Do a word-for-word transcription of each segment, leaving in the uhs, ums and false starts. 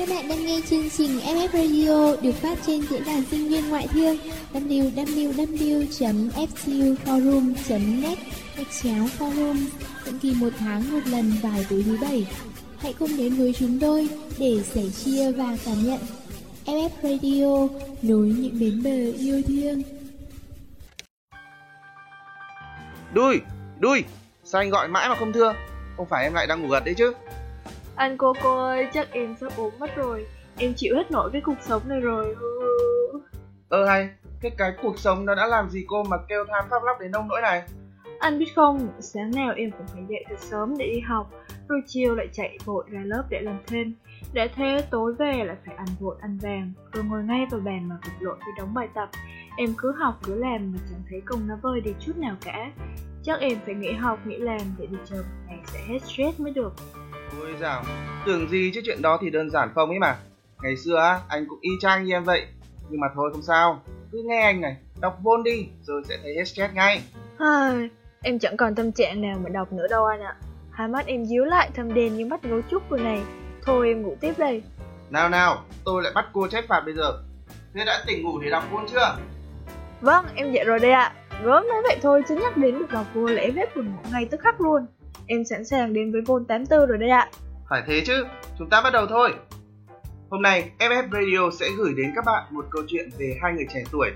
Các bạn đang nghe chương trình ép ép Radio được phát trên diễn đàn sinh viên ngoại thương w w w chấm f c u forum chấm net gạch chéo forum, định kỳ một tháng một lần vào tối thứ bảy. Hãy cùng đến với chúng tôi để sẻ chia và cảm nhận. ép ép Radio nối những bến bờ yêu thương. Đui, Đui, sao anh gọi mãi mà không thưa? Không phải em lại đang ngủ gật đấy chứ? Anh CoCo ơi, chắc em sắp ốm mất rồi. Em chịu hết nổi với cuộc sống này rồi. Ơ ừ, hay, cái cái cuộc sống nó đã làm gì cô mà kêu than khóc lóc đến nông nỗi này? Anh biết không, sáng nào em cũng phải dậy thật sớm để đi học, rồi chiều lại chạy vội ra lớp để làm thêm. Để thế tối về lại phải ăn vội ăn vàng, rồi ngồi ngay vào bàn mà vật lộn với đống bài tập. Em cứ học cứ làm mà chẳng thấy công nó vơi đi chút nào cả. Chắc em phải nghỉ học nghỉ làm để đi chờ một ngày sẽ hết stress mới được. Ôi dào, tưởng gì chứ chuyện đó thì đơn giản không ấy mà. Ngày xưa á, anh cũng y chang như em vậy. Nhưng mà thôi không sao, cứ nghe anh này, đọc vôn đi, rồi sẽ thấy hết stress ngay. Hời, em chẳng còn tâm trạng nào mà đọc nữa đâu anh ạ. Hai mắt em díu lại thâm đen như mắt gấu trúc rồi này. Thôi em ngủ tiếp đây. Nào nào, tôi lại bắt cô trách phạt bây giờ. Thế đã tỉnh ngủ để đọc vôn chưa? Vâng, em dậy rồi đây ạ. Gớm nói vậy thôi chứ nhắc đến được đọc vôn là em hết buồn ngủ ngay tức khắc luôn. Em sẵn sàng đến với Vol tám mươi tư rồi đây ạ. Phải thế chứ, chúng ta bắt đầu thôi. Hôm nay ép ép Radio sẽ gửi đến các bạn một câu chuyện về hai người trẻ tuổi.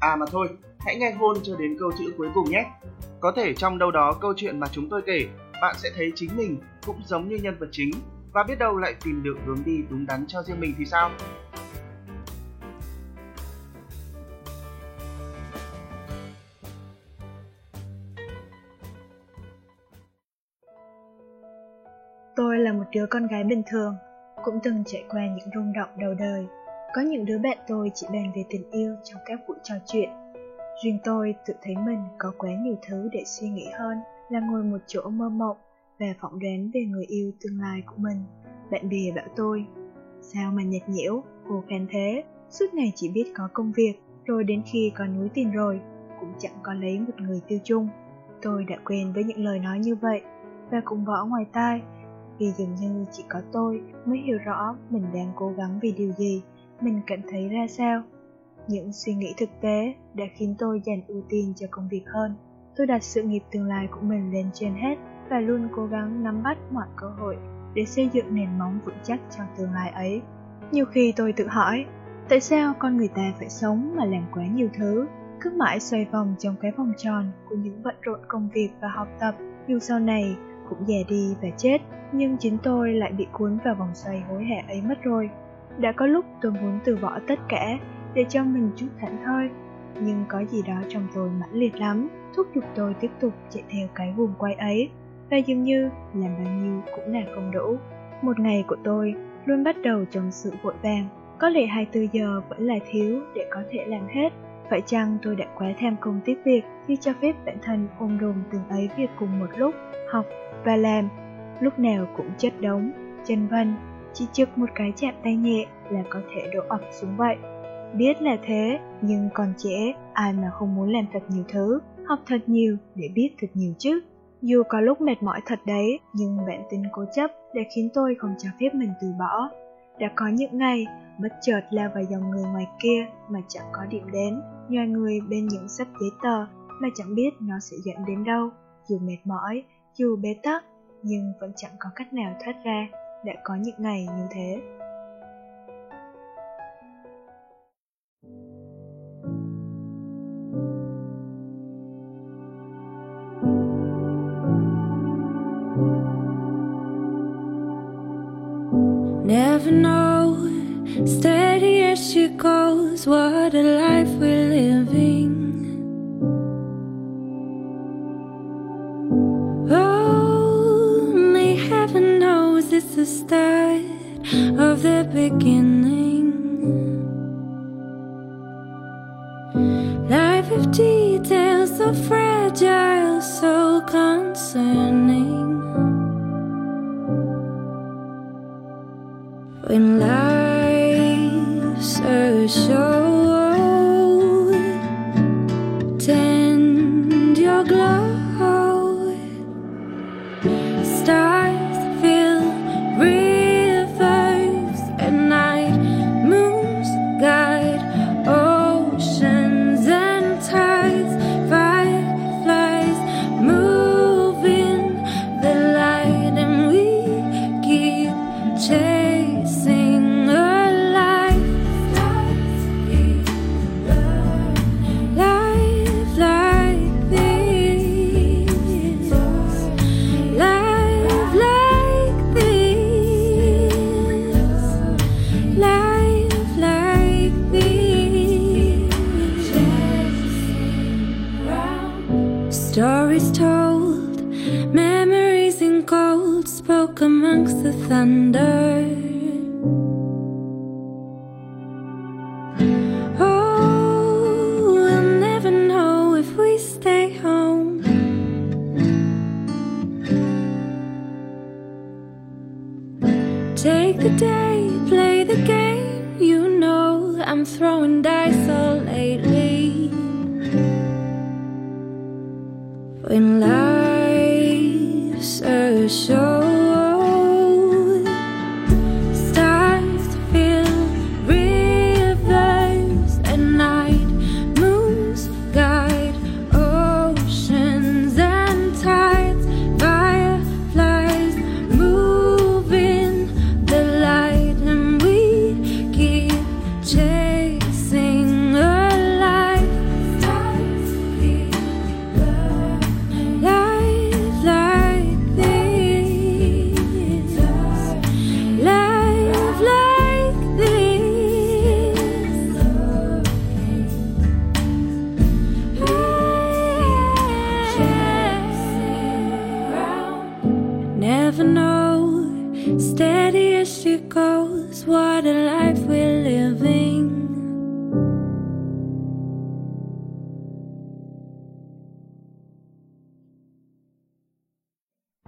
À mà thôi, hãy nghe Vol cho đến câu chữ cuối cùng nhé. Có thể trong đâu đó câu chuyện mà chúng tôi kể, bạn sẽ thấy chính mình cũng giống như nhân vật chính, và biết đâu lại tìm được hướng đi đúng đắn cho riêng mình thì sao? Tôi là một đứa con gái bình thường, cũng từng trải qua những rung động đầu đời. Có những đứa bạn tôi chỉ bàn về tình yêu trong các buổi trò chuyện. Riêng tôi tự thấy mình có quá nhiều thứ để suy nghĩ hơn là ngồi một chỗ mơ mộng và phỏng đoán về người yêu tương lai của mình. Bạn bè bảo tôi, sao mà nhạt nhẽo, khô khan thế, suốt ngày chỉ biết có công việc, rồi đến khi có núi tiền rồi, cũng chẳng có lấy một người tiêu chung. Tôi đã quen với những lời nói như vậy, và cũng bỏ ngoài tai. Vì dường như chỉ có tôi mới hiểu rõ mình đang cố gắng vì điều gì, mình cảm thấy ra sao. Những suy nghĩ thực tế đã khiến tôi dành ưu tiên cho công việc hơn. Tôi đặt sự nghiệp tương lai của mình lên trên hết và luôn cố gắng nắm bắt mọi cơ hội để xây dựng nền móng vững chắc cho tương lai ấy. Nhiều khi tôi tự hỏi, tại sao con người ta phải sống mà làm quá nhiều thứ, cứ mãi xoay vòng trong cái vòng tròn của những bận rộn công việc và học tập, dù sau này cũng già đi và chết, nhưng chính tôi lại bị cuốn vào vòng xoay hối hả ấy mất rồi. Đã có lúc tôi muốn từ bỏ tất cả để cho mình chút thảnh thơi, nhưng có gì đó trong tôi mãnh liệt lắm, thúc giục tôi tiếp tục chạy theo cái guồng quay ấy, và dường như làm bao nhiêu cũng là không đủ. Một ngày của tôi luôn bắt đầu trong sự vội vàng, có lẽ hai mươi tư giờ vẫn là thiếu để có thể làm hết. Phải chăng tôi đã quá tham công tiếc việc khi cho phép bản thân ôm đồm từng ấy việc cùng một lúc, học và làm, lúc nào cũng chất đống, chân vân, chỉ trực một cái chạm tay nhẹ là có thể đổ ập xuống vậy. Biết là thế, nhưng còn trẻ, ai mà không muốn làm thật nhiều thứ, học thật nhiều để biết thật nhiều chứ. Dù có lúc mệt mỏi thật đấy, nhưng bản tính cố chấp đã khiến tôi không cho phép mình từ bỏ. Đã có những ngày, bất chợt lao vào dòng người ngoài kia mà chẳng có điểm đến, nhòi người bên những sấp giấy tờ mà chẳng biết nó sẽ dẫn đến đâu. Dù mệt mỏi, dù bế tắc, nhưng vẫn chẳng có cách nào thoát ra. Đã có những ngày như thế. Never know, steady as she goes, what a life we're living. Only heaven knows it's the start of the beginning. Life of details so fragile, so concerning. When life's a show, tend your glow. Stars fill rivers and stories told, memories in gold spoke amongst the thunder. Take the day, play the game, you know I'm throwing dice all lately. When life's a show, stars feel rivers at night, moons guide oceans and tides, fireflies move in the light, and we keep chasing a light. Stars keep burning, life like this, life like this. Never know, steady as she goes, what a life we're living.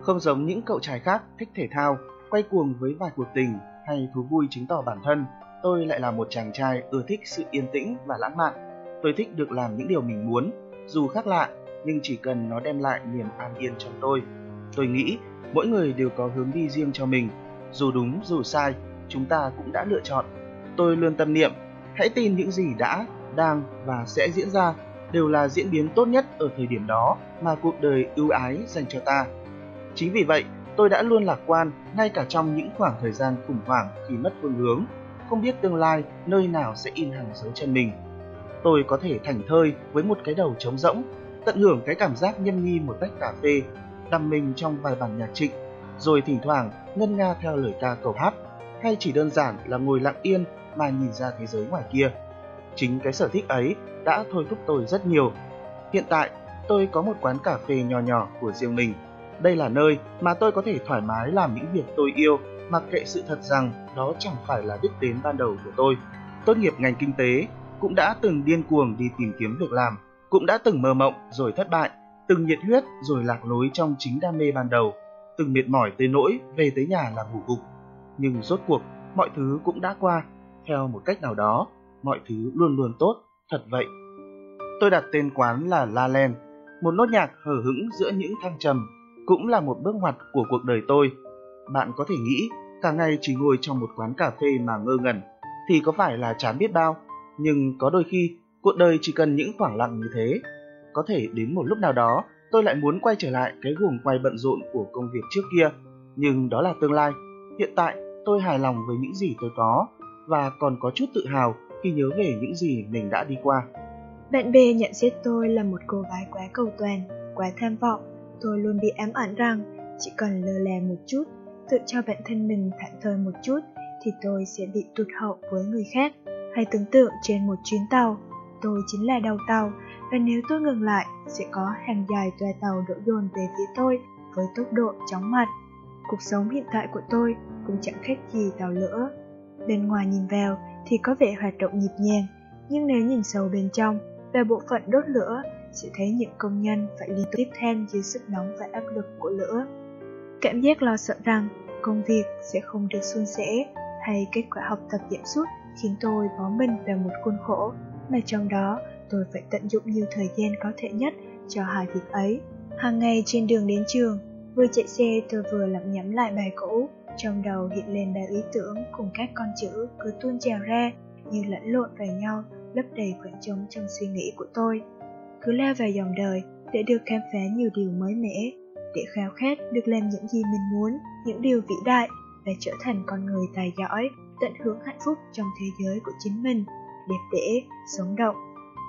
Không giống những cậu trai khác thích thể thao, quay cuồng với vài cuộc tình hay thú vui chứng tỏ bản thân, tôi lại là một chàng trai ưa thích sự yên tĩnh và lãng mạn. Tôi thích được làm những điều mình muốn, dù khác lạ, nhưng chỉ cần nó đem lại niềm an yên trong tôi. Tôi nghĩ mỗi người đều có hướng đi riêng cho mình, dù đúng dù sai, chúng ta cũng đã lựa chọn. Tôi luôn tâm niệm, hãy tin những gì đã, đang và sẽ diễn ra đều là diễn biến tốt nhất ở thời điểm đó mà cuộc đời ưu ái dành cho ta. Chính vì vậy, tôi đã luôn lạc quan, ngay cả trong những khoảng thời gian khủng hoảng khi mất phương hướng, không biết tương lai nơi nào sẽ in hàng dấu chân mình. Tôi có thể thảnh thơi với một cái đầu trống rỗng, tận hưởng cái cảm giác nhâm nhi một tách cà phê, đắm mình trong vài bản nhạc Trịnh, rồi thỉnh thoảng ngân nga theo lời ca cầu hát, hay chỉ đơn giản là ngồi lặng yên mà nhìn ra thế giới ngoài kia. Chính cái sở thích ấy đã thôi thúc tôi rất nhiều. Hiện tại, tôi có một quán cà phê nhỏ nhỏ của riêng mình. Đây là nơi mà tôi có thể thoải mái làm những việc tôi yêu, mặc kệ sự thật rằng đó chẳng phải là đích đến ban đầu của tôi. Tốt nghiệp ngành kinh tế, cũng đã từng điên cuồng đi tìm kiếm việc làm, cũng đã từng mơ mộng rồi thất bại, từng nhiệt huyết rồi lạc lối trong chính đam mê ban đầu, từng mệt mỏi tới nỗi về tới nhà là ngủ gục. Nhưng rốt cuộc, mọi thứ cũng đã qua, theo một cách nào đó, mọi thứ luôn luôn tốt, thật vậy. Tôi đặt tên quán là La Land, một nốt nhạc hờ hững giữa những thăng trầm, cũng là một bước ngoặt của cuộc đời tôi. Bạn có thể nghĩ, cả ngày chỉ ngồi trong một quán cà phê mà ngơ ngẩn, thì có phải là chán biết bao, nhưng có đôi khi, cuộc đời chỉ cần những khoảng lặng như thế. Có thể đến một lúc nào đó, tôi lại muốn quay trở lại cái guồng quay bận rộn của công việc trước kia, nhưng đó là tương lai. Hiện tại, tôi hài lòng với những gì tôi có, và còn có chút tự hào khi nhớ về những gì mình đã đi qua. Bạn bè nhận xét tôi là một cô gái quá cầu toàn, quá tham vọng. Tôi luôn bị ám ảnh rằng chỉ cần lơ là một chút, tự cho bản thân mình thảnh thơi một chút thì tôi sẽ bị tụt hậu với người khác. Hay tưởng tượng trên một chuyến tàu, tôi chính là đầu tàu, và nếu tôi ngừng lại sẽ có hàng dài toa tàu đổ dồn về phía tôi với tốc độ chóng mặt. Cuộc sống hiện tại của tôi cũng chẳng khác gì tàu lửa. Bên ngoài nhìn vào thì có vẻ hoạt động nhịp nhàng, nhưng nếu nhìn sâu bên trong về bộ phận đốt lửa, sẽ thấy những công nhân phải liên tiếp than dưới sức nóng và áp lực của lửa. Cảm giác lo sợ rằng công việc sẽ không được suôn sẻ hay kết quả học tập giảm sút khiến tôi bó mình vào một khuôn khổ, mà trong đó tôi phải tận dụng nhiều thời gian có thể nhất cho hai việc ấy. Hàng ngày trên đường đến trường, vừa chạy xe tôi vừa lẩm nhẩm lại bài cũ, trong đầu hiện lên bao ý tưởng cùng các con chữ cứ tuôn trào ra như lẫn lộn vào nhau, lấp đầy khoảng trống trong suy nghĩ của tôi. Cứ lao vào dòng đời để được khám phá nhiều điều mới mẻ, để khao khát được làm những gì mình muốn, những điều vĩ đại, và trở thành con người tài giỏi, tận hưởng hạnh phúc trong thế giới của chính mình, đẹp đẽ, sống động.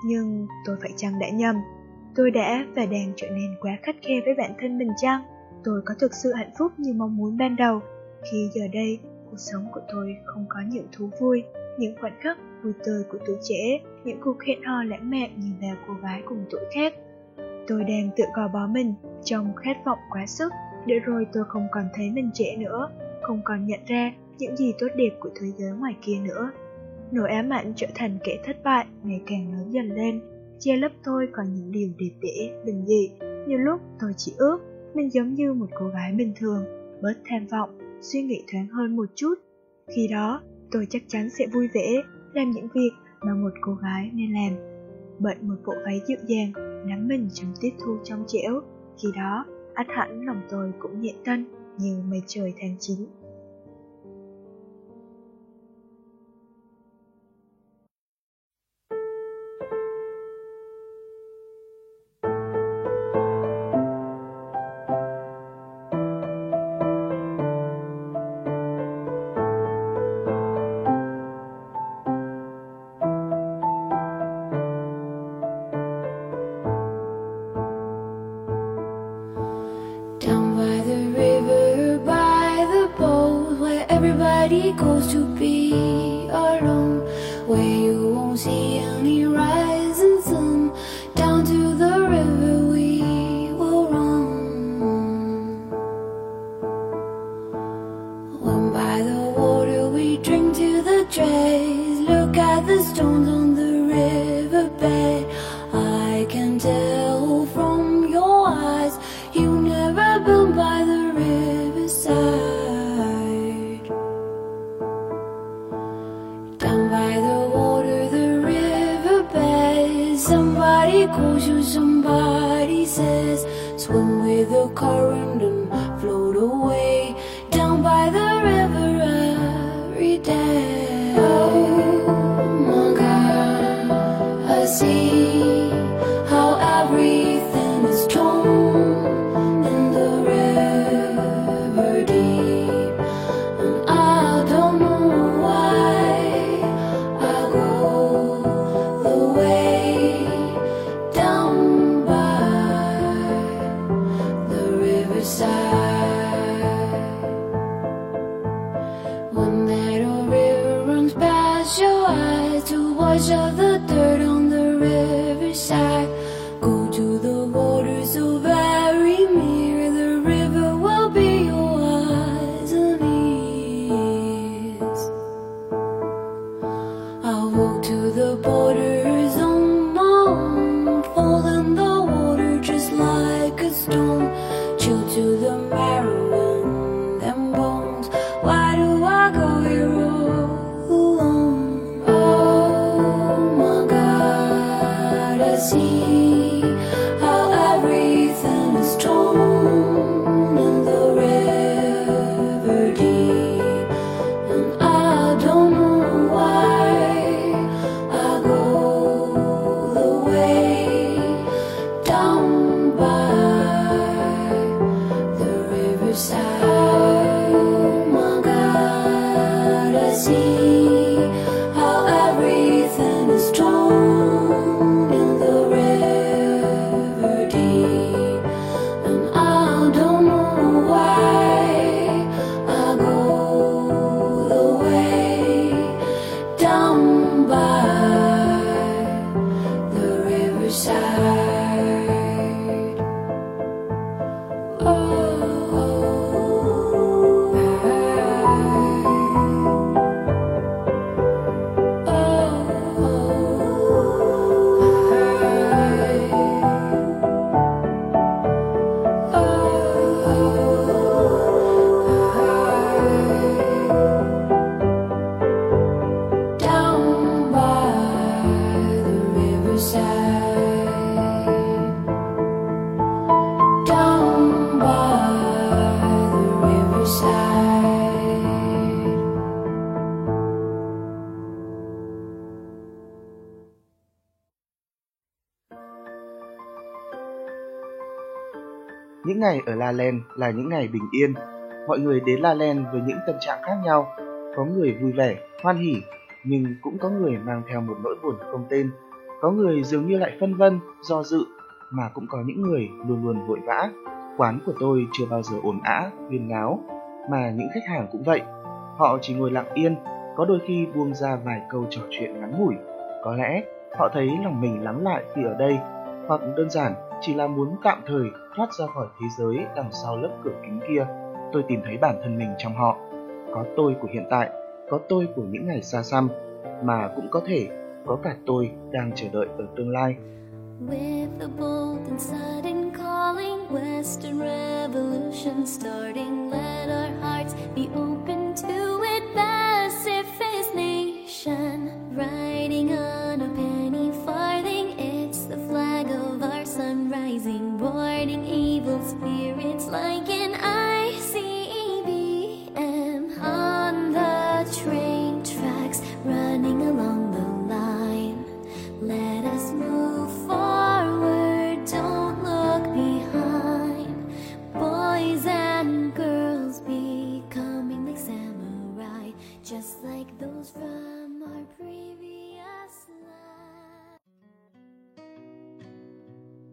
Nhưng tôi phải chăng đã nhầm? Tôi đã và đang trở nên quá khắt khe với bản thân mình chăng? Tôi có thực sự hạnh phúc như mong muốn ban đầu, khi giờ đây cuộc sống của tôi không có những thú vui, những khoảnh khắc vui tươi của tuổi trẻ, những cuộc hẹn hò lãng mạn như bà cô gái cùng tuổi khác. Tôi đang tự gò bó mình trong khát vọng quá sức, để rồi tôi không còn thấy mình trẻ nữa, không còn nhận ra những gì tốt đẹp của thế giới ngoài kia nữa. Nỗi ám ảnh trở thành kẻ thất bại ngày càng lớn dần lên, che lấp tôi còn những điều đẹp đẽ, bình dị. Nhiều lúc tôi chỉ ước mình giống như một cô gái bình thường, bớt tham vọng, suy nghĩ thoáng hơn một chút. Khi đó, tôi chắc chắn sẽ vui vẻ, làm những việc mà một cô gái nên làm. Bận một bộ váy dịu dàng, nắm mình trong tiết thu trong trẻo. Khi đó, ắt hẳn lòng tôi cũng nhẹ tân như mây trời tháng chín. Goes to be alone, where you won't see any rising sun. Down to the river we will run. When by the water we drink to the trees, look at the stones on the river bed. I can tell from your eyes you've never been by the riverside. Calls you, somebody says, swim with the current and float away down by the river every day. Oh my God, I see how everything is torn in the river deep, and I don't know why I go the way. When that old river runs past your eyes, to wash off the dirt on the riverside. Go to the water so very near, the river will be your eyes and ears. I'll walk to the border zone, mom, fall in the water just like a stone. Chill to the marrow and them bones. Why do I go here all alone? Oh my God, I see how everything is torn in the river deep, and I don't know why I go the way down by. Oh my God, I see how everything is torn in the river deep, and I don't know why I go the way down by the riverside. Oh. Những ngày ở La Land là những ngày bình yên. Mọi người đến La Land với những tâm trạng khác nhau. Có người vui vẻ, hoan hỉ, nhưng cũng có người mang theo một nỗi buồn không tên. Có người dường như lại phân vân, do dự, mà cũng có những người luôn luôn vội vã. Quán của tôi chưa bao giờ ồn ào, huyên náo, mà những khách hàng cũng vậy. Họ chỉ ngồi lặng yên, có đôi khi buông ra vài câu trò chuyện ngắn ngủi. Có lẽ họ thấy lòng mình lắng lại khi ở đây. hoặc đơn giản chỉ là muốn tạm thời thoát ra khỏi thế giới đằng sau lớp cửa kính kia. Tôi tìm thấy bản thân mình trong họ. Có tôi của hiện tại, có tôi của những ngày xa xăm, mà cũng có thể có cả tôi đang chờ đợi ở tương lai. With a bold and sudden calling, Western Revolution starting, let our hearts be open to it, pacifist nation, riding on a penny farthing, it's the flag of our sun rising, boarding evil spirits like an I C B M on the train tracks, running along the line, let us move forward. Just like those from our previous life.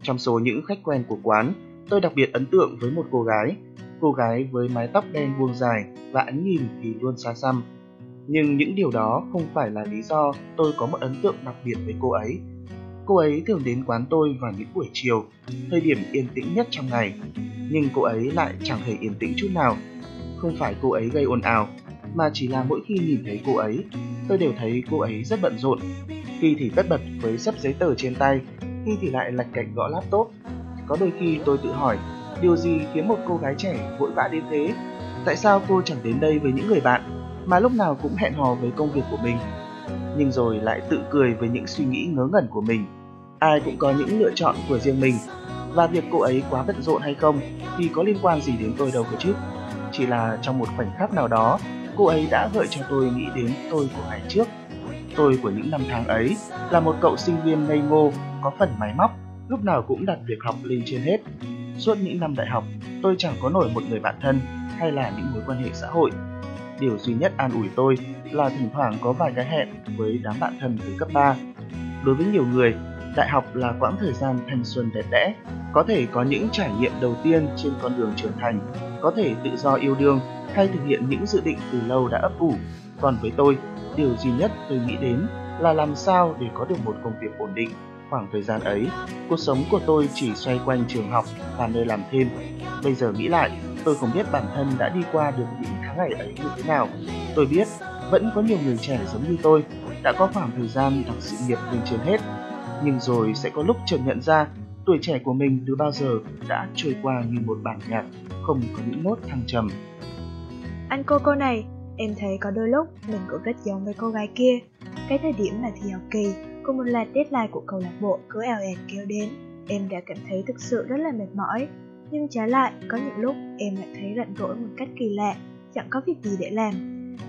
Trong số những khách quen của quán, tôi đặc biệt ấn tượng với một cô gái. Cô gái với mái tóc đen buông dài và ánh nhìn thì luôn xa xăm. Nhưng những điều đó không phải là lý do tôi có một ấn tượng đặc biệt với cô ấy. Cô ấy thường đến quán tôi vào những buổi chiều, thời điểm yên tĩnh nhất trong ngày. Nhưng cô ấy lại chẳng hề yên tĩnh chút nào. Không phải cô ấy gây ồn ào, mà chỉ là mỗi khi nhìn thấy cô ấy, tôi đều thấy cô ấy rất bận rộn. Khi thì tất bật với xấp giấy tờ trên tay, khi thì lại lạch cạch gõ laptop. Có đôi khi tôi tự hỏi, điều gì khiến một cô gái trẻ vội vã đến thế? Tại sao cô chẳng đến đây với những người bạn, mà lúc nào cũng hẹn hò với công việc của mình? Nhưng rồi lại tự cười với những suy nghĩ ngớ ngẩn của mình. Ai cũng có những lựa chọn của riêng mình, và việc cô ấy quá bận rộn hay không thì có liên quan gì đến tôi đâu cơ chứ. Chỉ là trong một khoảnh khắc nào đó, cô ấy đã gợi cho tôi nghĩ đến tôi của ngày trước. Tôi của những năm tháng ấy là một cậu sinh viên ngây ngô, có phần máy móc, lúc nào cũng đặt việc học lên trên hết. Suốt những năm đại học, tôi chẳng có nổi một người bạn thân hay là những mối quan hệ xã hội. Điều duy nhất an ủi tôi là thỉnh thoảng có vài cái hẹn với đám bạn thân từ cấp ba. Đối với nhiều người, đại học là quãng thời gian thanh xuân đẹp đẽ, có thể có những trải nghiệm đầu tiên trên con đường trưởng thành, có thể tự do yêu đương hay thực hiện những dự định từ lâu đã ấp ủ. Còn với tôi, điều duy nhất tôi nghĩ đến là làm sao để có được một công việc ổn định. Khoảng thời gian ấy, cuộc sống của tôi chỉ xoay quanh trường học và nơi làm thêm. Bây giờ nghĩ lại, tôi không biết bản thân đã đi qua được những tháng ngày ấy như thế nào. Tôi biết, vẫn có nhiều người trẻ giống như tôi, đã có khoảng thời gian đặt sự nghiệp lên trên hết. Nhưng rồi sẽ có lúc chợt nhận ra, tuổi trẻ của mình từ bao giờ đã trôi qua như một bản nhạc, không có những nốt thăng trầm. Anh CoCo này, em thấy có đôi lúc mình cũng rất giống với cô gái kia. Cái thời điểm mà thi học kỳ, cùng một loạt deadline của câu lạc bộ cứ eo ẹt kéo đến, em đã cảm thấy thực sự rất là mệt mỏi. Nhưng trái lại, có những lúc em lại thấy rảnh rỗi một cách kỳ lạ, chẳng có việc gì để làm.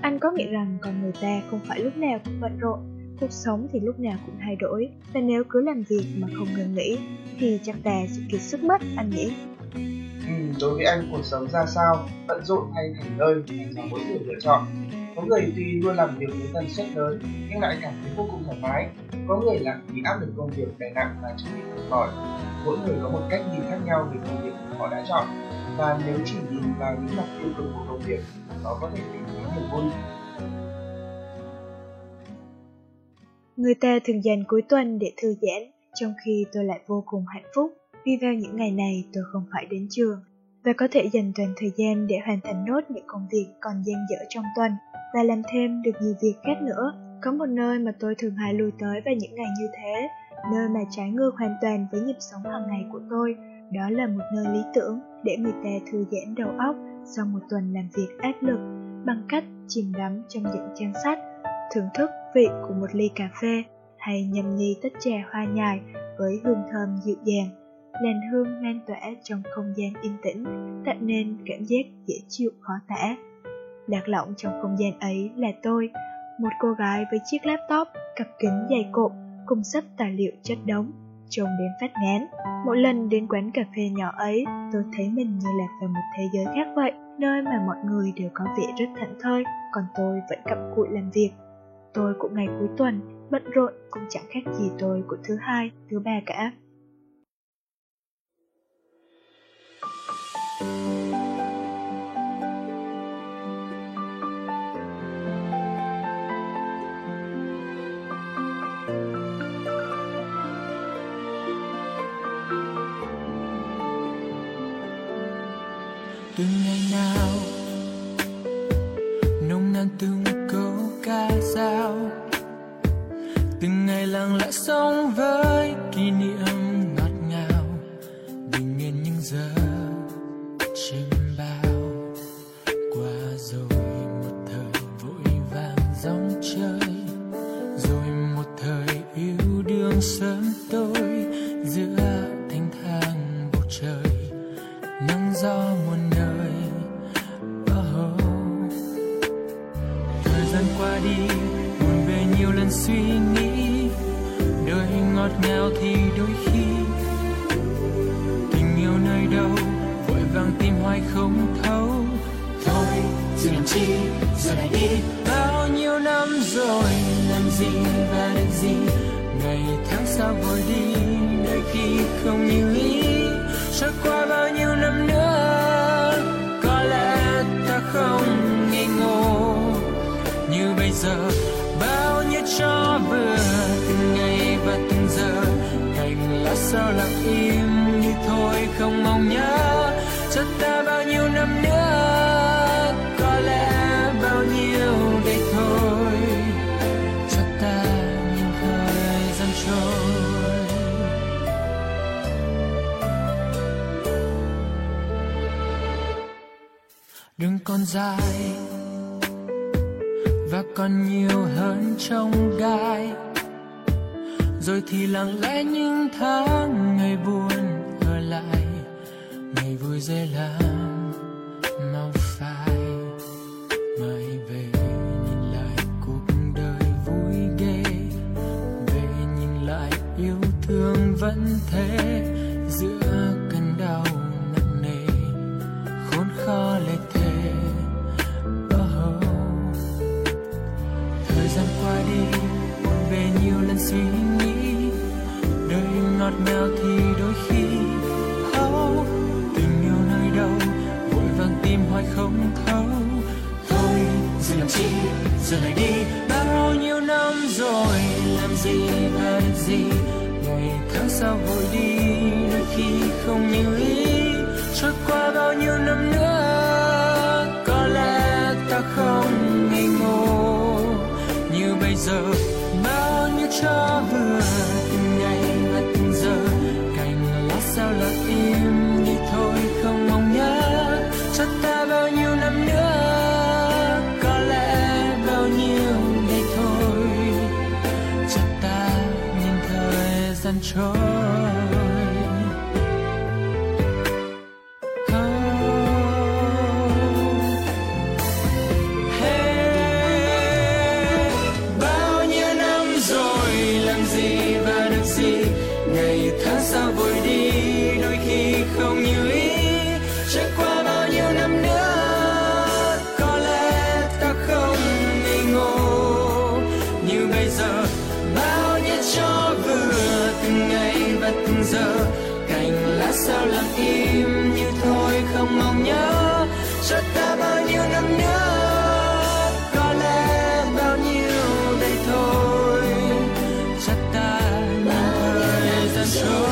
Anh có nghĩ rằng con người ta không phải lúc nào cũng bận rộn, cuộc sống thì lúc nào cũng thay đổi, và nếu cứ làm việc mà không ngừng nghỉ, thì chắc ta sẽ kiệt sức mất, anh nghĩ. Đối với anh, cuộc sống ra sao, bận rộn hay thành nơi là mỗi người lựa chọn. Có người tuy luôn làm việc với tần suất lớn nhưng lại cảm thấy vô cùng thoải mái. Có người làm vì áp lực công việc đè nặng và chuẩn bị mệt mỏi. Mỗi người có một cách nhìn khác nhau về công việc họ đã chọn, và nếu chỉ nhìn vào những mặt tiêu cực của công việc, nó có thể tìm thấy niềm vui. Người ta thường dành cuối tuần để thư giãn, trong khi tôi lại vô cùng hạnh phúc vì vào những ngày này tôi không phải đến trường và có thể dành toàn thời gian để hoàn thành nốt những công việc còn dang dở trong tuần và làm thêm được nhiều việc khác nữa. Có một nơi mà tôi thường hay lui tới vào những ngày như thế, nơi mà trái ngược hoàn toàn với nhịp sống hàng ngày của tôi, đó là một nơi lý tưởng để người ta thư giãn đầu óc sau một tuần làm việc áp lực bằng cách chìm đắm trong những trang sách, thưởng thức vị của một ly cà phê hay nhâm nhi tách trà hoa nhài với hương thơm dịu dàng. Làn hương lan tỏa trong không gian yên tĩnh, tạo nên cảm giác dễ chịu khó tả. Lạc lõng trong không gian ấy là tôi, một cô gái với chiếc laptop, cặp kính dày cộp, cùng sắp tài liệu chất đống, trông đến phát ngán. Mỗi lần đến quán cà phê nhỏ ấy, tôi thấy mình như lạc vào một thế giới khác vậy, nơi mà mọi người đều có vẻ rất thảnh thơi, còn tôi vẫn cặm cụi làm việc. Tôi của ngày cuối tuần, bận rộn cũng chẳng khác gì tôi của thứ hai, thứ ba cả. từng ngày nào, nồng nàn từng câu ca dao, từng ngày lặng lẽ sống với kỷ niệm ngọt ngào, bình yên những giờ trên bao qua rồi. Một thời vội vàng dòng chơi, rồi một thời yêu đương sớm tối giữa thanh thang bầu trời. Nắng gió muôn nơi, oh. Thời gian qua đi, buồn về nhiều lần suy nghĩ. Đời ngọt ngào thì đôi khi tình yêu nơi đâu, vội vàng tim hoài không thấu. Thôi dừng làm chi, giờ này đi. Bao nhiêu năm rồi, làm gì và được gì? Ngày tháng sao vội đi, đôi khi không như ý. Sẽ qua bao nhiêu năm nữa, có lẽ ta không ngây ngô như bây giờ. Bao nhiêu cho vừa, từng ngày và từng giờ thành là sao lặng im như thôi không mong nhớ. Cho ta bao nhiêu năm nữa, có lẽ bao nhiêu đây thôi. Cho ta những thời gian trôi. Đường còn dài và còn nhiều hơn trong gai, rồi thì lặng lẽ những tháng ngày buồn ở lại, ngày vui dễ làm mau phai. Mai về nhìn lại cuộc đời vui ghê, về nhìn lại yêu thương vẫn thế, giữa cơn đau nặng nề khốn khó lệ thế. Thời gian qua đi, buồn về nhiều lần suy nghĩ. Đời ngọt ngào thì đôi khi oh, tình yêu nơi đâu, vội vàng tim hoài không thấu. Thôi dừng làm chi, giờ này đi. Bao nhiêu năm rồi, làm gì và được gì? Ngày tháng sao vội đi, đôi khi không như ý. Trôi qua bao nhiêu năm nữa, có lẽ ta không ngây ngô như bây giờ. Bao nhiêu cho vừa, từng ngày và từng giờ cành lá sao là im như thôi không mong nhớ. Cho ta bao nhiêu năm nữa, có lẽ bao nhiêu ngày thôi. Cho ta nhìn thời gian trôi. Sao vội đi, đôi khi không như ý. Trải qua bao nhiêu năm nữa, có lẽ ta không ngây ngô như bây giờ. Bao nhiêu cho vừa, từng ngày và từng giờ cành lá sao lặng im như thôi không mong nhớ. Cho ta bao nhiêu năm nữa, có lẽ bao nhiêu đây thôi. Cho ta thời gian trôi.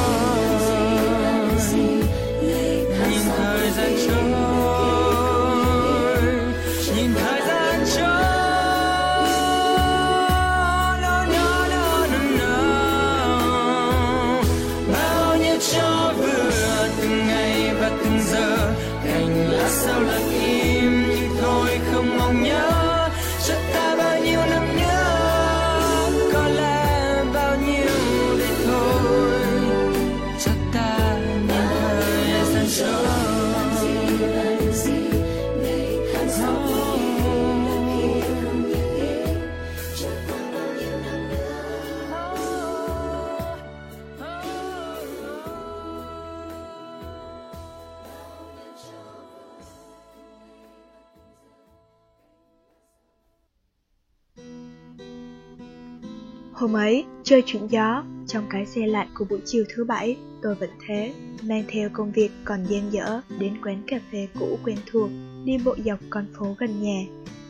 Hôm ấy, chơi chuyện gió, trong cái xe lạnh của buổi chiều thứ bảy, tôi vẫn thế, mang theo công việc còn dang dở, đến quán cà phê cũ quen thuộc, đi bộ dọc con phố gần nhà,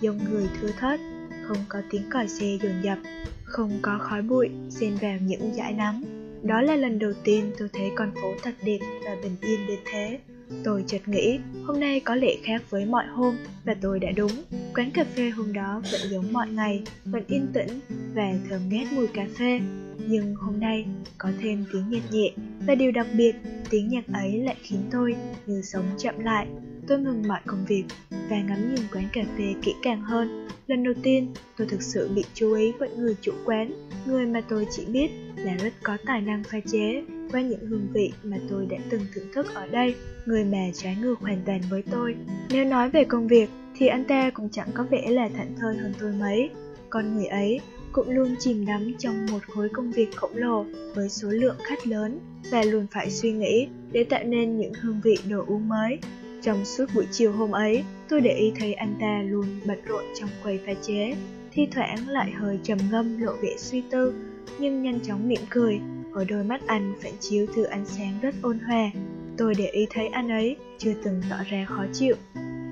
dòng người thưa thớt, không có tiếng còi xe dồn dập, không có khói bụi xen vào những dải nắng. Đó là lần đầu tiên tôi thấy con phố thật đẹp và bình yên đến thế, Tôi chợt nghĩ, hôm nay có lẽ khác với mọi hôm và tôi đã đúng. Quán cà phê hôm đó vẫn giống mọi ngày, vẫn yên tĩnh và thơm ngát mùi cà phê. Nhưng hôm nay có thêm tiếng nhạc nhẹ và điều đặc biệt, tiếng nhạc ấy lại khiến tôi như sống chậm lại. Tôi ngừng mọi công việc và ngắm nhìn quán cà phê kỹ càng hơn. Lần đầu tiên, tôi thực sự bị chú ý với người chủ quán, người mà tôi chỉ biết là rất có tài năng pha chế qua những hương vị mà tôi đã từng thưởng thức ở đây, người mà trái ngược hoàn toàn với tôi. Nếu nói về công việc, thì anh ta cũng chẳng có vẻ là thảnh thơi hơn tôi mấy. Con người ấy cũng luôn chìm đắm trong một khối công việc khổng lồ với số lượng khách lớn và luôn phải suy nghĩ để tạo nên những hương vị đồ uống mới. Trong suốt buổi chiều hôm ấy, tôi để ý thấy anh ta luôn bận rộn trong quầy pha chế, thi thoảng lại hơi trầm ngâm lộ vẻ suy tư, nhưng nhanh chóng mỉm cười. Ở đôi mắt anh phản chiếu thứ ánh sáng rất ôn hòa. Tôi để ý thấy anh ấy chưa từng tỏ ra khó chịu.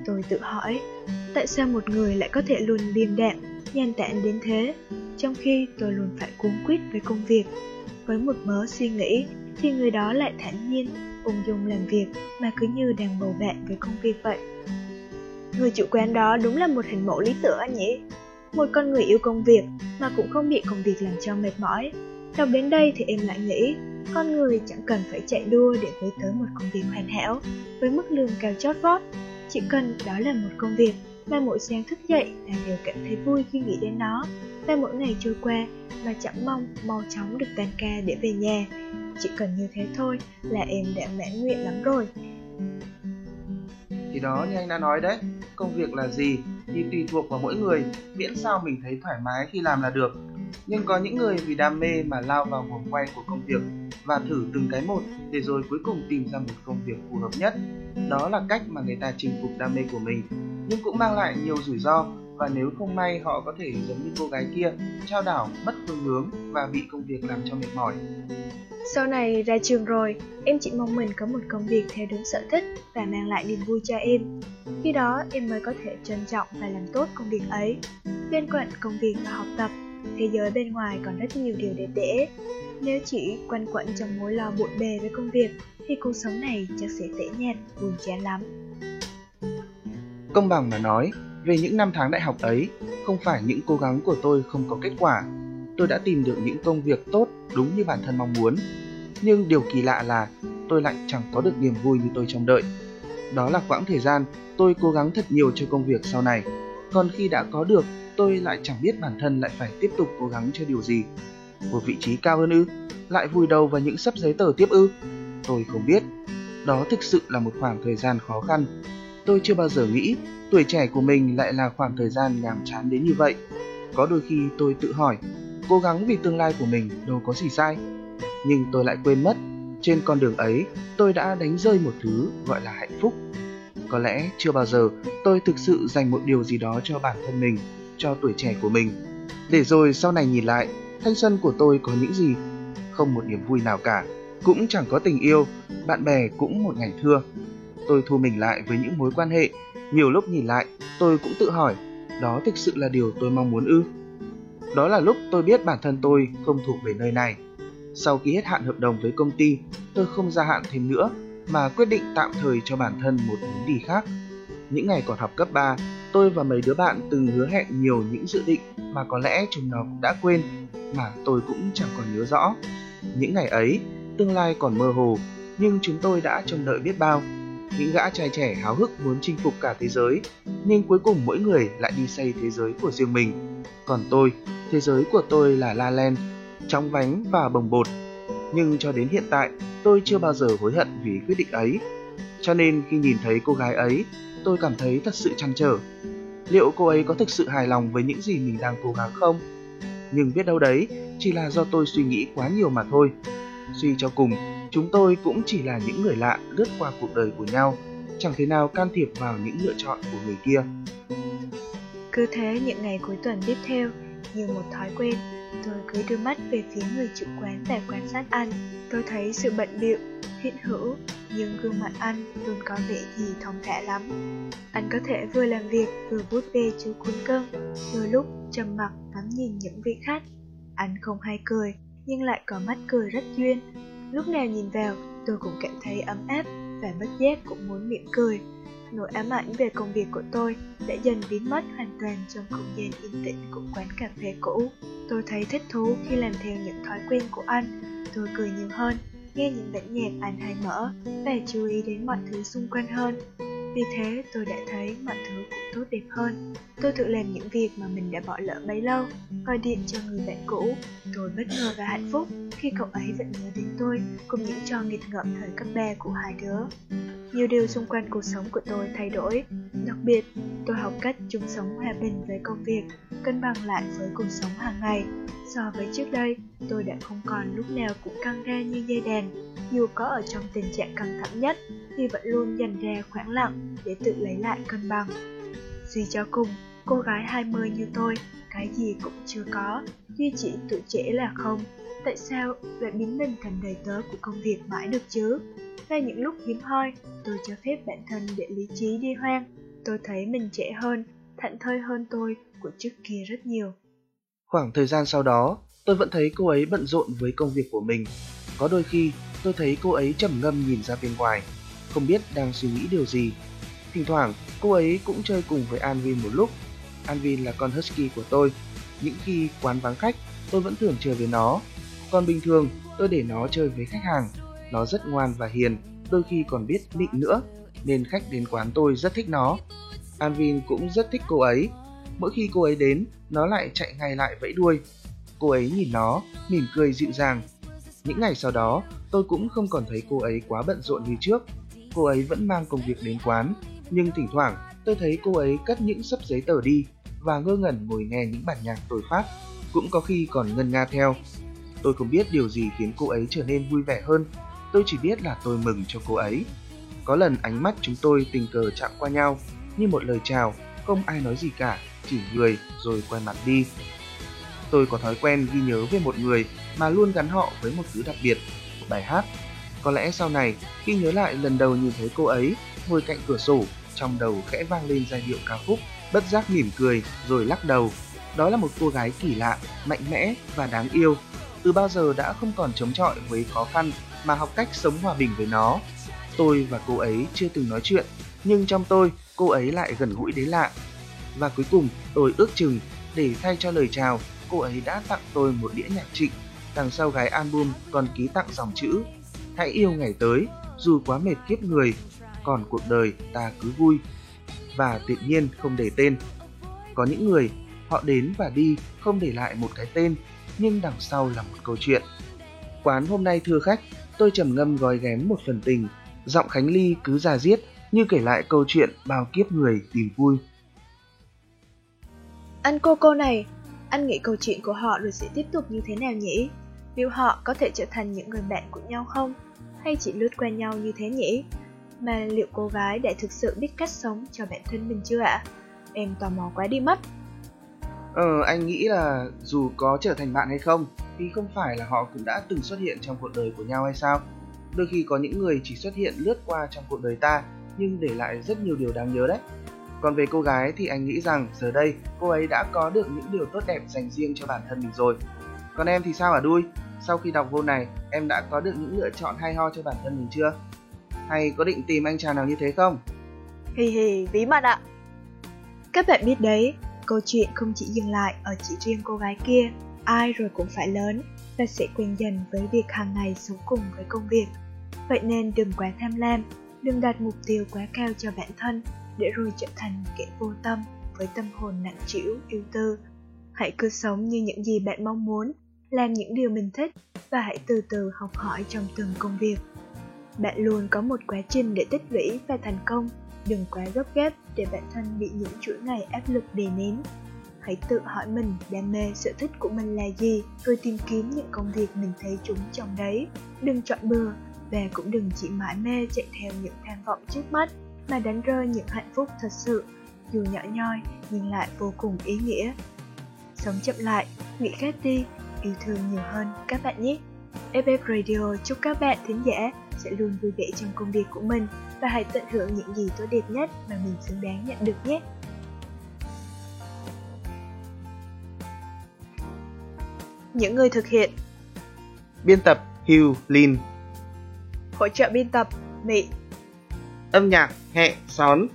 Tôi tự hỏi, tại sao một người lại có thể luôn điềm đạm, nhàn tản đến thế, trong khi tôi luôn phải cuống quýt với công việc. Với một mớ suy nghĩ, thì người đó lại thản nhiên, ung dung làm việc mà cứ như đang bầu bạn với công việc vậy. Người chủ quán đó đúng là một hình mẫu lý tưởng anh nhỉ? Một con người yêu công việc mà cũng không bị công việc làm cho mệt mỏi. Đọc đến đây thì em lại nghĩ, con người chẳng cần phải chạy đua để với tới một công việc hoàn hảo, với mức lương cao chót vót. Chỉ cần đó là một công việc mà mỗi sáng thức dậy là đều cảm thấy vui khi nghĩ đến nó, và mỗi ngày trôi qua mà chẳng mong mau chóng được tan ca để về nhà. Chỉ cần như thế thôi là em đã mãn nguyện lắm rồi. Thì đó, như anh đã nói đấy, công việc là gì thì tùy thuộc vào mỗi người, miễn sao mình thấy thoải mái khi làm là được. Nhưng có những người vì đam mê mà lao vào vòng quay của công việc và thử từng cái một để rồi cuối cùng tìm ra một công việc phù hợp nhất. Đó là cách mà người ta chinh phục đam mê của mình, nhưng cũng mang lại nhiều rủi ro, và nếu không may họ có thể giống như cô gái kia, trao đảo, mất phương hướng và bị công việc làm cho mệt mỏi. Sau này ra trường rồi, em chỉ mong mình có một công việc theo đúng sở thích và mang lại niềm vui cho em. Khi đó em mới có thể trân trọng và làm tốt công việc ấy. Bên cạnh công việc và học tập, thế giới bên ngoài còn rất nhiều điều đẹp đẽ. Nếu chỉ quanh quẩn trong mối lo bộn bề với công việc thì cuộc sống này chắc sẽ tẻ nhạt, buồn chán lắm. Công bằng mà nói, về những năm tháng đại học ấy, không phải những cố gắng của tôi không có kết quả. Tôi đã tìm được những công việc tốt đúng như bản thân mong muốn. Nhưng điều kỳ lạ là tôi lại chẳng có được niềm vui như tôi trông đợi. Đó là quãng thời gian tôi cố gắng thật nhiều cho công việc sau này. Còn khi đã có được, tôi lại chẳng biết bản thân lại phải tiếp tục cố gắng cho điều gì. Một vị trí cao hơn ư? Lại vùi đầu vào những xấp giấy tờ tiếp ư? Tôi không biết. Đó thực sự là một khoảng thời gian khó khăn. Tôi chưa bao giờ nghĩ tuổi trẻ của mình lại là khoảng thời gian nhàm chán đến như vậy. Có đôi khi tôi tự hỏi, cố gắng vì tương lai của mình đâu có gì sai. Nhưng tôi lại quên mất, trên con đường ấy tôi đã đánh rơi một thứ gọi là hạnh phúc. Có lẽ chưa bao giờ tôi thực sự dành một điều gì đó cho bản thân mình, cho tuổi trẻ của mình. Để rồi sau này nhìn lại, thanh xuân của tôi có những gì? Không một niềm vui nào cả, cũng chẳng có tình yêu, bạn bè cũng một ngày thưa. Tôi thu mình lại với những mối quan hệ, nhiều lúc nhìn lại, tôi cũng tự hỏi, đó thực sự là điều tôi mong muốn ư? Đó là lúc tôi biết bản thân tôi không thuộc về nơi này. Sau khi hết hạn hợp đồng với công ty, tôi không gia hạn thêm nữa, mà quyết định tạm thời cho bản thân một hướng đi khác. Những ngày còn học cấp ba, tôi và mấy đứa bạn từng hứa hẹn nhiều những dự định mà có lẽ chúng nó cũng đã quên, mà tôi cũng chẳng còn nhớ rõ. Những ngày ấy, tương lai còn mơ hồ, nhưng chúng tôi đã trông đợi biết bao. Những gã trai trẻ háo hức muốn chinh phục cả thế giới, nhưng cuối cùng mỗi người lại đi xây thế giới của riêng mình. Còn tôi, thế giới của tôi là La Land, chóng vánh và bồng bột. Nhưng cho đến hiện tại, tôi chưa bao giờ hối hận vì quyết định ấy. Cho nên khi nhìn thấy cô gái ấy, tôi cảm thấy thật sự trăn trở. Liệu cô ấy có thực sự hài lòng với những gì mình đang cố gắng không? Nhưng biết đâu đấy, chỉ là do tôi suy nghĩ quá nhiều mà thôi. Suy cho cùng, chúng tôi cũng chỉ là những người lạ lướt qua cuộc đời của nhau, chẳng thể nào can thiệp vào những lựa chọn của người kia. Cứ thế những ngày cuối tuần tiếp theo, như một thói quen, tôi cứ đưa mắt về phía người chủ quán và quan sát anh. Tôi thấy sự bận bịu, hiện hữu, nhưng gương mặt anh luôn có vẻ gì thong thả lắm. Anh có thể vừa làm việc vừa vuốt ve chú cún cưng, đôi lúc trầm mặc ngắm nhìn những vị khách. Anh không hay cười, nhưng lại có mắt cười rất duyên. Lúc nào nhìn vào, tôi cũng cảm thấy ấm áp và bất giác cũng muốn mỉm cười. Nỗi ám ảnh về công việc của tôi đã dần biến mất hoàn toàn trong không gian yên tĩnh của quán cà phê cũ. Tôi thấy thích thú khi làm theo những thói quen của anh. Tôi cười nhiều hơn, nghe những bản nhạc anh hay mở và chú ý đến mọi thứ xung quanh hơn. Vì thế tôi đã thấy mọi thứ cũng tốt đẹp hơn. Tôi tự làm những việc mà mình đã bỏ lỡ bấy lâu. Gọi điện cho người bạn cũ, tôi bất ngờ và hạnh phúc khi cậu ấy vẫn nhớ đến tôi cùng những trò nghịch ngợm thời cấp ba của hai đứa. Nhiều điều xung quanh cuộc sống của tôi thay đổi. Đặc biệt, tôi học cách chung sống hòa bình với công việc, cân bằng lại với cuộc sống hàng ngày. So với trước đây, tôi đã không còn lúc nào cũng căng ra như dây đàn. Dù có ở trong tình trạng căng thẳng nhất, thì vẫn luôn dành ra khoảng lặng để tự lấy lại cân bằng. Suy cho cùng, cô gái hai mươi như tôi, cái gì cũng chưa có, duy chỉ tuổi trẻ là không. Tại sao lại biến mình thành đầy tớ của công việc mãi được chứ? Và những lúc hiếm hoi, tôi cho phép bản thân để lý trí đi hoang. Tôi thấy mình trẻ hơn, thảnh thơi hơn tôi của trước kia rất nhiều. Khoảng thời gian sau đó, tôi vẫn thấy cô ấy bận rộn với công việc của mình. Có đôi khi, tôi thấy cô ấy trầm ngâm nhìn ra bên ngoài, không biết đang suy nghĩ điều gì. Thỉnh thoảng, cô ấy cũng chơi cùng với Alvin một lúc. Alvin là con husky của tôi. Những khi quán vắng khách, tôi vẫn thường chơi với nó. Còn bình thường, tôi để nó chơi với khách hàng. Nó rất ngoan và hiền, đôi khi còn biết nịnh nữa, nên khách đến quán tôi rất thích nó. Alvin cũng rất thích cô ấy. Mỗi khi cô ấy đến, nó lại chạy ngay lại vẫy đuôi. Cô ấy nhìn nó, mỉm cười dịu dàng. Những ngày sau đó, tôi cũng không còn thấy cô ấy quá bận rộn như trước. Cô ấy vẫn mang công việc đến quán, nhưng thỉnh thoảng tôi thấy cô ấy cất những xấp giấy tờ đi và ngơ ngẩn ngồi nghe những bản nhạc tôi phát, cũng có khi còn ngân nga theo. Tôi không biết điều gì khiến cô ấy trở nên vui vẻ hơn. Tôi chỉ biết là tôi mừng cho cô ấy. Có lần ánh mắt chúng tôi tình cờ chạm qua nhau, như một lời chào, không ai nói gì cả, chỉ người rồi quay mặt đi. Tôi có thói quen ghi nhớ về một người mà luôn gắn họ với một thứ đặc biệt, một bài hát. Có lẽ sau này, khi nhớ lại lần đầu nhìn thấy cô ấy, ngồi cạnh cửa sổ, trong đầu khẽ vang lên giai điệu ca khúc, bất giác mỉm cười rồi lắc đầu. Đó là một cô gái kỳ lạ, mạnh mẽ và đáng yêu. Từ bao giờ đã không còn chống chọi với khó khăn, mà học cách sống hòa bình với nó. Tôi và cô ấy chưa từng nói chuyện, nhưng trong tôi, cô ấy lại gần gũi đến lạ. Và cuối cùng, tôi ước chừng, để thay cho lời chào, cô ấy đã tặng tôi một đĩa nhạc Trịnh. Đằng sau gái album còn ký tặng dòng chữ: hãy yêu ngày tới, dù quá mệt kiếp người, còn cuộc đời ta cứ vui. Và tuyệt nhiên không để tên. Có những người, họ đến và đi không để lại một cái tên, nhưng đằng sau là một câu chuyện. Quán hôm nay thưa khách, tôi trầm ngâm gói ghém một phần tình. Giọng Khánh Ly cứ ra diết như kể lại câu chuyện bao kiếp người tìm vui. Anh CoCo này, anh nghĩ câu chuyện của họ rồi sẽ tiếp tục như thế nào nhỉ? Liệu họ có thể trở thành những người bạn của nhau không? Hay chỉ lướt qua nhau như thế nhỉ? Mà liệu cô gái đã thực sự biết cách sống cho bản thân mình chưa ạ? Em tò mò quá đi mất. Ờ, anh nghĩ là dù có trở thành bạn hay không, thì không phải là họ cũng đã từng xuất hiện trong cuộc đời của nhau hay sao? Đôi khi có những người chỉ xuất hiện lướt qua trong cuộc đời ta, nhưng để lại rất nhiều điều đáng nhớ đấy. Còn về cô gái thì anh nghĩ rằng giờ đây cô ấy đã có được những điều tốt đẹp dành riêng cho bản thân mình rồi. Còn em thì sao hả Đui? Sau khi đọc vô này, em đã có được những lựa chọn hay ho cho bản thân mình chưa? Hay có định tìm anh chàng nào như thế không? Hì hì, bí mật ạ. Các bạn biết đấy, câu chuyện không chỉ dừng lại ở chỉ riêng cô gái kia. Ai rồi cũng phải lớn và sẽ quen dần với việc hàng ngày sống cùng với công việc. Vậy nên đừng quá tham lam, đừng đặt mục tiêu quá cao cho bản thân để rồi trở thành kẻ vô tâm với tâm hồn nặng trĩu ưu tư. Hãy cứ sống như những gì bạn mong muốn, làm những điều mình thích và hãy từ từ học hỏi trong từng công việc. Bạn luôn có một quá trình để tích lũy và thành công, đừng quá gấp gáp để bản thân bị những chuỗi ngày áp lực đè nén. Hãy tự hỏi mình đam mê sở thích của mình là gì, rồi tìm kiếm những công việc mình thấy chúng trong đấy. Đừng chọn bừa, và cũng đừng chỉ mãi mê chạy theo những tham vọng trước mắt, mà đánh rơi những hạnh phúc thật sự, dù nhỏ nhoi nhưng lại vô cùng ý nghĩa. Sống chậm lại, nghĩ khác đi, yêu thương nhiều hơn các bạn nhé. ép ép Radio chúc các bạn thính giả sẽ luôn vui vẻ trong công việc của mình, và hãy tận hưởng những gì tốt đẹp nhất mà mình xứng đáng nhận được nhé. Những người thực hiện: biên tập Hìu, Lìn; hỗ trợ biên tập Mị; âm nhạc Hẹ, Són.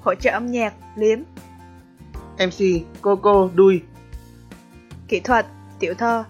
Hỗ trợ âm nhạc Liếm. em xê CoCo, Đui. Kỹ thuật Tiểu Thơ.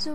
Dù